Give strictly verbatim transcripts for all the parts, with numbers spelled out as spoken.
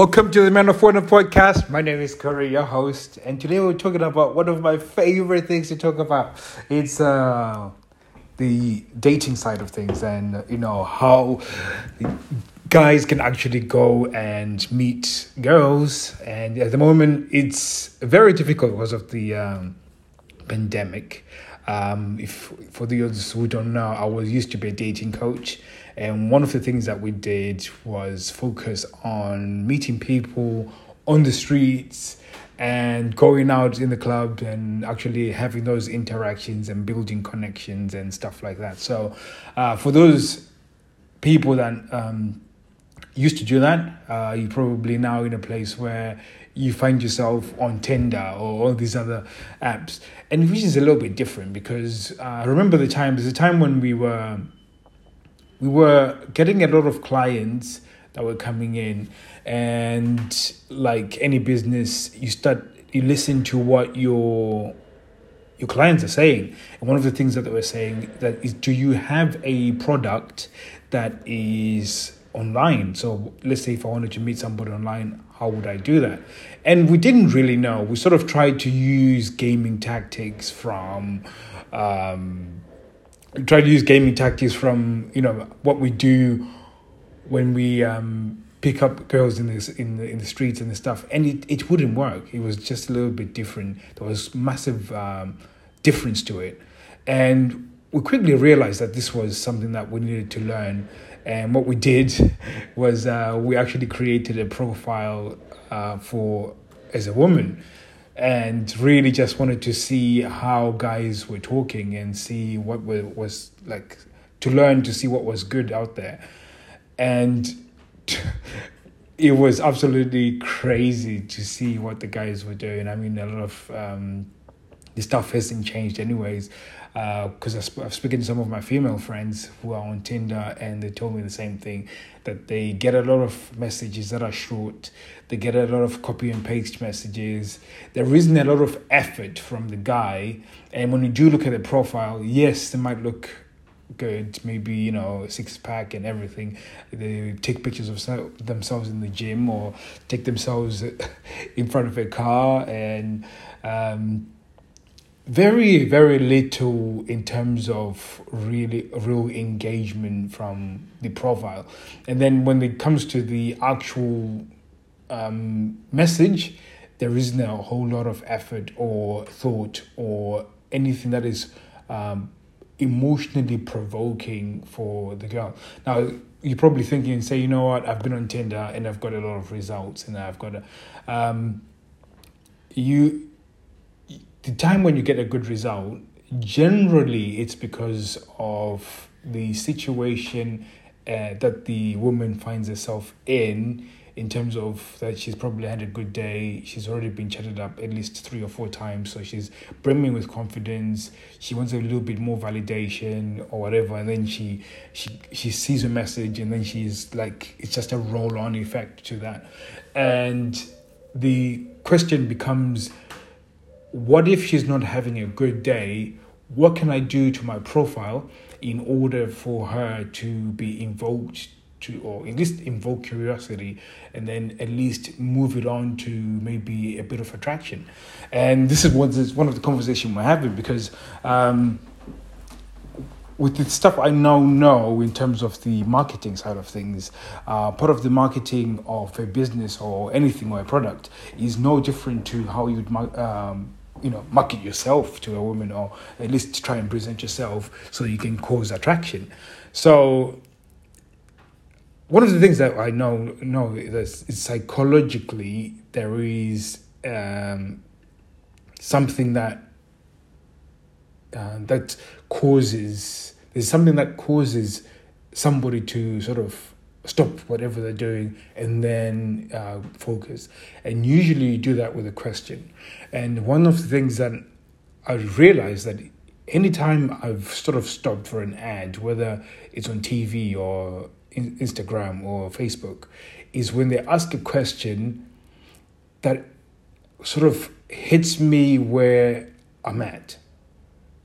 Welcome to the Man of Fortune podcast. My name is Curry, your host, and today we're talking about one of my favorite things to talk about. It's uh, the dating side of things, and you know how guys can actually go and meet girls. And at the moment, it's very difficult because of the um, pandemic. Um, if for those who don't know, I was used to be a dating coach, and one of the things that we did was focus on meeting people on the streets and going out in the club and actually having those interactions and building connections and stuff like that. So, uh, for those people that um, used to do that, uh, you're probably now in a place where you find yourself on Tinder or all these other apps, and which is a little bit different because I uh, remember the time. There's a time when we were we were getting a lot of clients that were coming in, and like any business, you start you listen to what your your clients are saying. And one of the things that they were saying that is, do you have a product that is online? So let's say if I wanted to meet somebody online, how would I do that? And we didn't really know. We sort of tried to use gaming tactics from, um, tried to use gaming tactics from you know what we do when we um pick up girls in this in the in the streets and the stuff. And it it wouldn't work. It was just a little bit different. There was massive um, difference to it, and we quickly realized that this was something that we needed to learn. And what we did was uh, we actually created a profile uh, for as a woman, and really just wanted to see how guys were talking and see what was like, to learn to see what was good out there. And it was absolutely crazy to see what the guys were doing. I mean, a lot of um, the stuff hasn't changed anyways. Because uh, I've, sp- I've spoken to some of my female friends who are on Tinder, and they told me the same thing, that they get a lot of messages that are short. They get a lot of copy and paste messages. There isn't a lot of effort from the guy. And when you do look at the profile, yes, they might look good, maybe, you know, six pack and everything. They take pictures of so- themselves in the gym, or take themselves in front of a car, and um Very, very little in terms of really real engagement from the profile. And then when it comes to the actual um, message, there isn't a whole lot of effort or thought or anything that is um, emotionally provoking for the girl. Now, you're probably thinking and say, you know what, I've been on Tinder and I've got a lot of results, and I've got a... Um, you... The time when you get a good result, generally it's because of the situation uh, that the woman finds herself in, in terms of that she's probably had a good day, she's already been chatted up at least three or four times, so she's brimming with confidence, she wants a little bit more validation or whatever, and then she she, she sees a message, and then she's like, it's just a roll-on effect to that. And the question becomes, what if she's not having a good day? What can I do to my profile in order for her to be invoked to, or at least invoke curiosity, and then at least move it on to maybe a bit of attraction? And this is one, this is one of the conversations we're having, because um, with the stuff I now know in terms of the marketing side of things, uh, part of the marketing of a business or anything or a product is no different to how you'd um, you know, market yourself to a woman, or at least try and present yourself so you can cause attraction. So one of the things that I know, know is psychologically there is um, something that uh, that causes, there's something that causes somebody to sort of stop whatever they're doing and then uh, focus. And usually you do that with a question. And one of the things that I realized, that anytime I've sort of stopped for an ad, whether it's on T V or in Instagram or Facebook, is when they ask a question that sort of hits me where I'm at.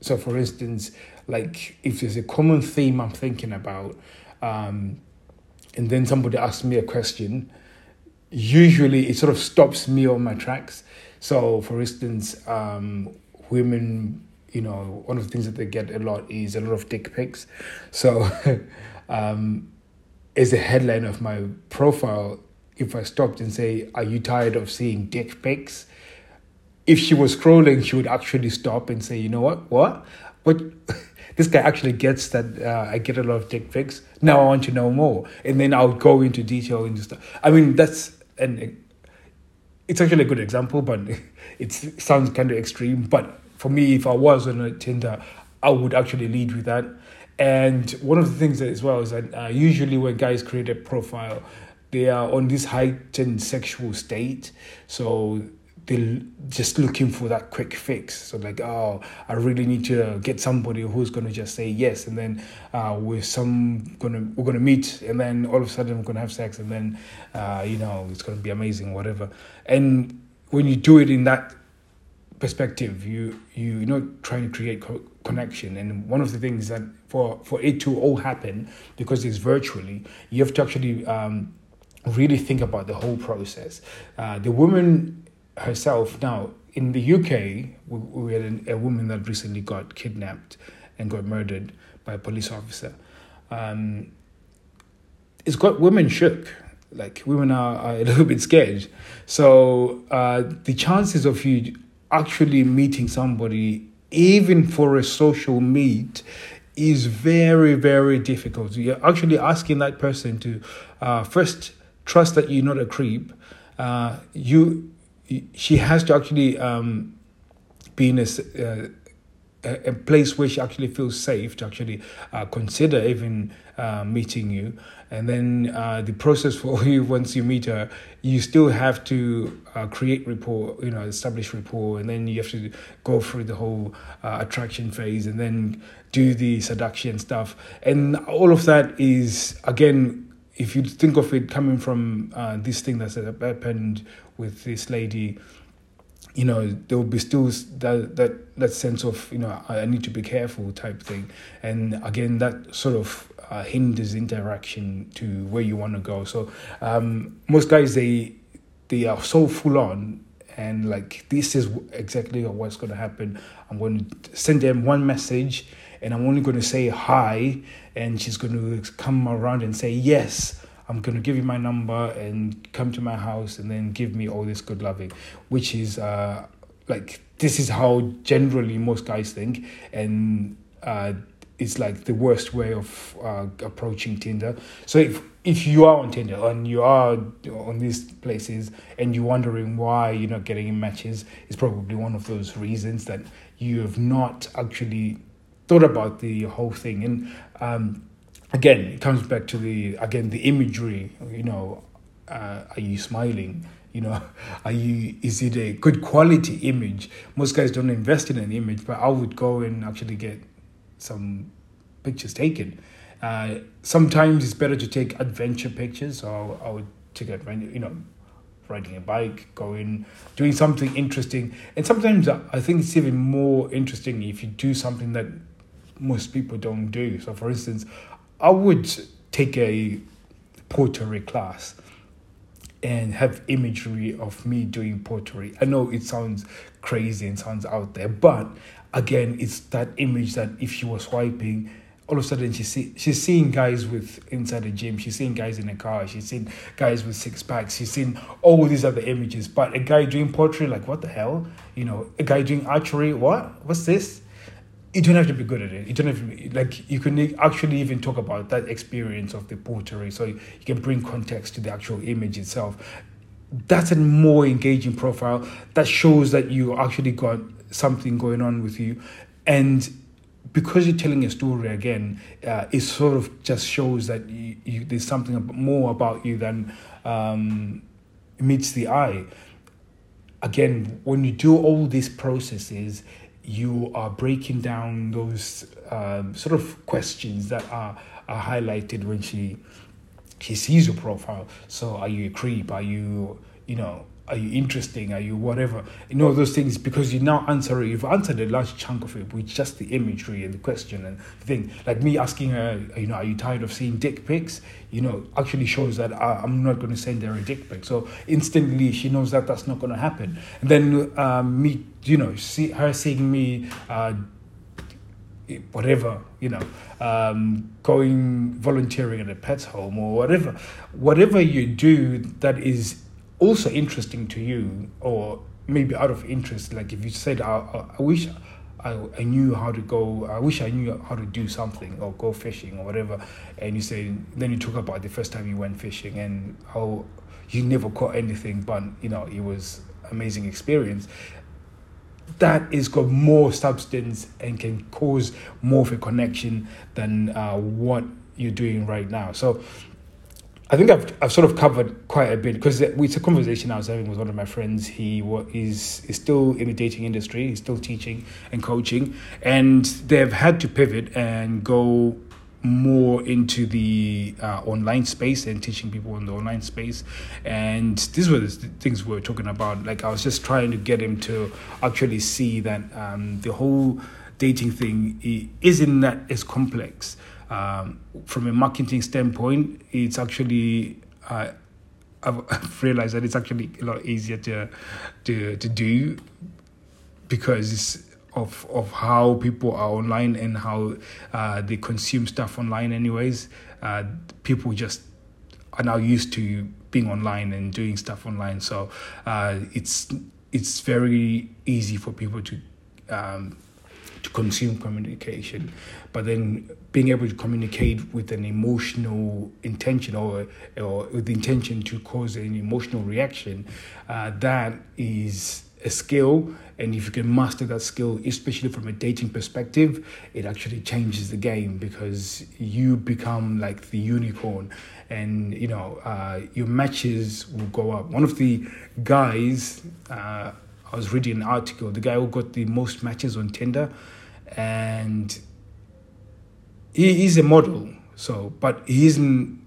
So for instance, like if there's a common theme I'm thinking about, um, and then somebody asks me a question, usually it sort of stops me on my tracks. So, for instance, um, women, you know, one of the things that they get a lot is a lot of dick pics. So, um, as a headline of my profile, if I stopped and say, "Are you tired of seeing dick pics?" If she was scrolling, she would actually stop and say, "You know what? What? What?" This guy actually gets that uh, I get a lot of dick pics. Now I want to know more. And then I'll go into detail into stuff. I mean, that's an, it's actually a good example, but it's, it sounds kind of extreme. But for me, if I was on a Tinder, I would actually lead with that. And one of the things as well is that uh, usually when guys create a profile, they are on this heightened sexual state. So they're just looking for that quick fix. So like, oh, I really need to get somebody who's going to just say yes. And then uh, we're some going to, we're going to meet. And then all of a sudden we're going to have sex. And then, uh, you know, it's going to be amazing, whatever. And when you do it in that perspective, you, you, you're not trying to create co- connection. And one of the things that for, for it to all happen, because it's virtually, you have to actually um, really think about the whole process. Uh, the woman herself. Now, in the U K, we, we had an, a woman that recently got kidnapped and got murdered by a police officer. Um, it's got women shook. Like, women are, are a little bit scared. So uh, the chances of you actually meeting somebody, even for a social meet, is very, very difficult. You're actually asking that person to uh, first trust that you're not a creep. Uh, you... She has to actually um, be in a, uh, a place where she actually feels safe to actually uh, consider even uh, meeting you. And then uh, the process for you, once you meet her, you still have to uh, create rapport, you know, establish rapport. And then you have to go through the whole uh, attraction phase and then do the seduction stuff. And all of that is, again, if you think of it coming from uh, this thing that's happened with this lady, you know, there will be still that, that that sense of, you know, I need to be careful type thing. And again, that sort of uh, hinders interaction to where you want to go. So um, most guys, they they are so full on. And like, this is exactly what's going to happen. I'm going to send them one message and I'm only going to say hi. And she's going to come around and say, yes, I'm going to give you my number and come to my house and then give me all this good loving, which is uh, like, this is how generally most guys think. And uh, it's like the worst way of uh, approaching Tinder. So if, If you are on Tinder and you are on these places and you're wondering why you're not getting matches, it's probably one of those reasons that you have not actually thought about the whole thing. And um, again, it comes back to the, again, the imagery, you know, uh, are you smiling? You know, are you, is it a good quality image? Most guys don't invest in an image, but I would go and actually get some pictures taken. Uh, sometimes it's better to take adventure pictures. So I would take adventure, you know, riding a bike, going, doing something interesting. And sometimes I think it's even more interesting if you do something that most people don't do. So for instance, I would take a pottery class and have imagery of me doing pottery. I know it sounds crazy and sounds out there, but again, it's that image that if she was swiping, all of a sudden, she see, she's seeing guys with inside the gym. She's seeing guys in a car. She's seen guys with six packs. She's seen all these other images. But a guy doing pottery, like, what the hell? You know, a guy doing archery, what? What's this? You don't have to be good at it. You don't have to be, like, you can actually even talk about that experience of the pottery. So you can bring context to the actual image itself. That's a more engaging profile that shows that you actually got something going on with you. And because you're telling a story again, uh, it sort of just shows that you, you, there's something more about you than um, meets the eye. Again, when you do all these processes, you are breaking down those um, sort of questions that are, are highlighted when she she sees your profile. So, are you a creep? Are you, you know, are you interesting, are you whatever, you know, those things, because you now answer, you've answered a large chunk of it with just the imagery and the question and the thing. Like me asking her, you know, are you tired of seeing dick pics, you know, actually shows that I, I'm not going to send her a dick pic. So instantly she knows that that's not going to happen. And then um, me, you know, see her seeing me uh, whatever, you know, um, going volunteering at a pet's home or whatever, whatever you do that is also interesting to you, or maybe out of interest. Like if you said, I, I wish I, I knew how to go, I wish I knew how to do something or go fishing or whatever. And you say, then you talk about the first time you went fishing and how you never caught anything, but you know, it was amazing experience. That is got more substance and can cause more of a connection than uh, what you're doing right now. So I think I've I've sort of covered quite a bit, because it's a conversation I was having with one of my friends. He is is still in the dating industry. He's still teaching and coaching, and they've had to pivot and go more into the uh, online space and teaching people in the online space. And these were the things we were talking about. Like I was just trying to get him to actually see that um, the whole dating thing isn't that as complex. Um, from a marketing standpoint, it's actually uh, I've, I've realized that it's actually a lot easier to to to do because of of how people are online and how uh, they consume stuff online. Anyways, uh, people just are now used to being online and doing stuff online, so uh, it's it's very easy for people to. Um, To consume communication, but then being able to communicate with an emotional intention or or with the intention to cause an emotional reaction, uh, that is a skill. And if you can master that skill, especially from a dating perspective, it actually changes the game, because you become like the unicorn, and you know uh, your matches will go up. One of the guys, uh, I was reading an article, the guy who got the most matches on Tinder, and he is a model, so, but he isn't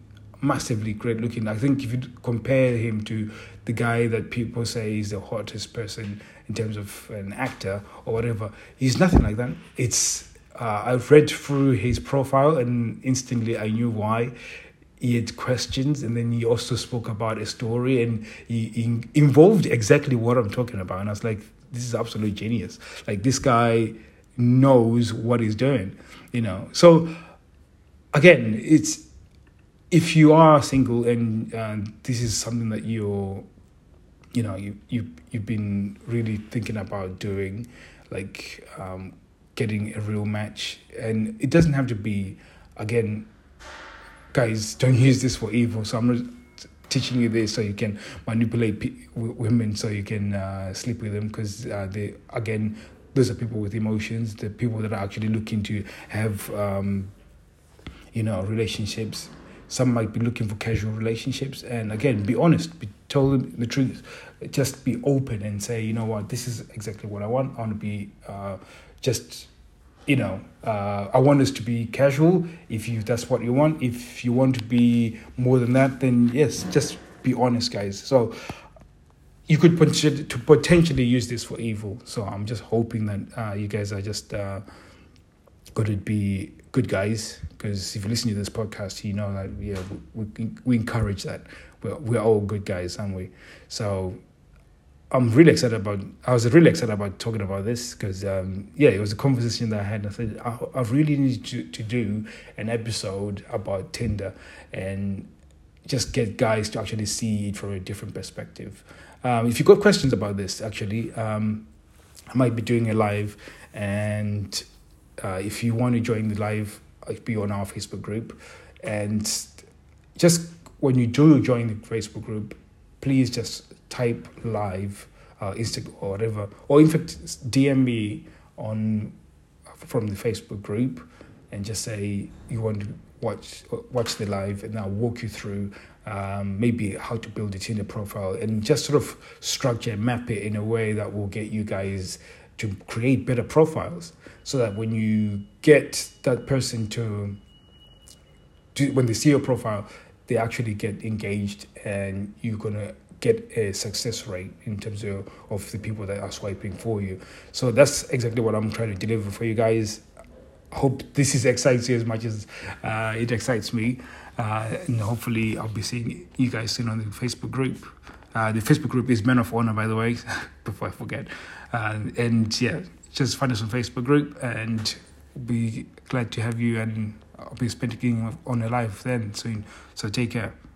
massively great looking. I think if you compare him to the guy that people say is the hottest person in terms of an actor or whatever, he's nothing like that. It's uh, I've read through his profile and instantly I knew why. He had questions, and then he also spoke about a story, and he, he involved exactly what I'm talking about. And I was like, this is absolute genius. Like, this guy knows what he's doing, you know. So, again, it's if you are single and uh, this is something that you're, you know, you, you, you've been really thinking about doing, like um, getting a real match. And it doesn't have to be, again, guys, don't use this for evil. So I'm not teaching you this so you can manipulate pe- women so you can uh, sleep with them, because uh, they, again, those are people with emotions. The people that are actually looking to have, um, you know, relationships. Some might be looking for casual relationships. And again, be honest. Be, tell them the truth. Just be open and say, you know what, this is exactly what I want. I want to be uh, just... You know, uh, I want us to be casual. If you that's what you want, if you want to be more than that, then yes, just be honest, guys. So you could potentially to potentially use this for evil. So I'm just hoping that uh, you guys are just uh, going to be good guys, because if you listen to this podcast, you know that yeah, we we, we encourage that. We're we're all good guys, aren't we? So. I'm really excited about, I was really excited about talking about this because, um, yeah, it was a conversation that I had. And I said, I, I really need to, to do an episode about Tinder and just get guys to actually see it from a different perspective. Um, if you've got questions about this, actually, um, I might be doing a live. And uh, if you want to join the live, I'll be on our Facebook group. And just when you do join the Facebook group, please just type live, uh, Instagram or whatever, or in fact D M me on from the Facebook group and just say you want to watch watch the live, and I'll walk you through um, maybe how to build a Tinder profile and just sort of structure and map it in a way that will get you guys to create better profiles, so that when you get that person to, to when they see your profile, they actually get engaged, and you're gonna get a success rate in terms of, of the people that are swiping for you. So that's exactly what I'm trying to deliver for you guys. Hope this is excites you as much as uh, it excites me. Uh, and hopefully I'll be seeing you guys soon on the Facebook group. Uh, the Facebook group is Men of Honor, by the way, before I forget. Uh, and yeah, just find us on Facebook group, and we'll be glad to have you, and I'll be speaking on a live then soon. So take care.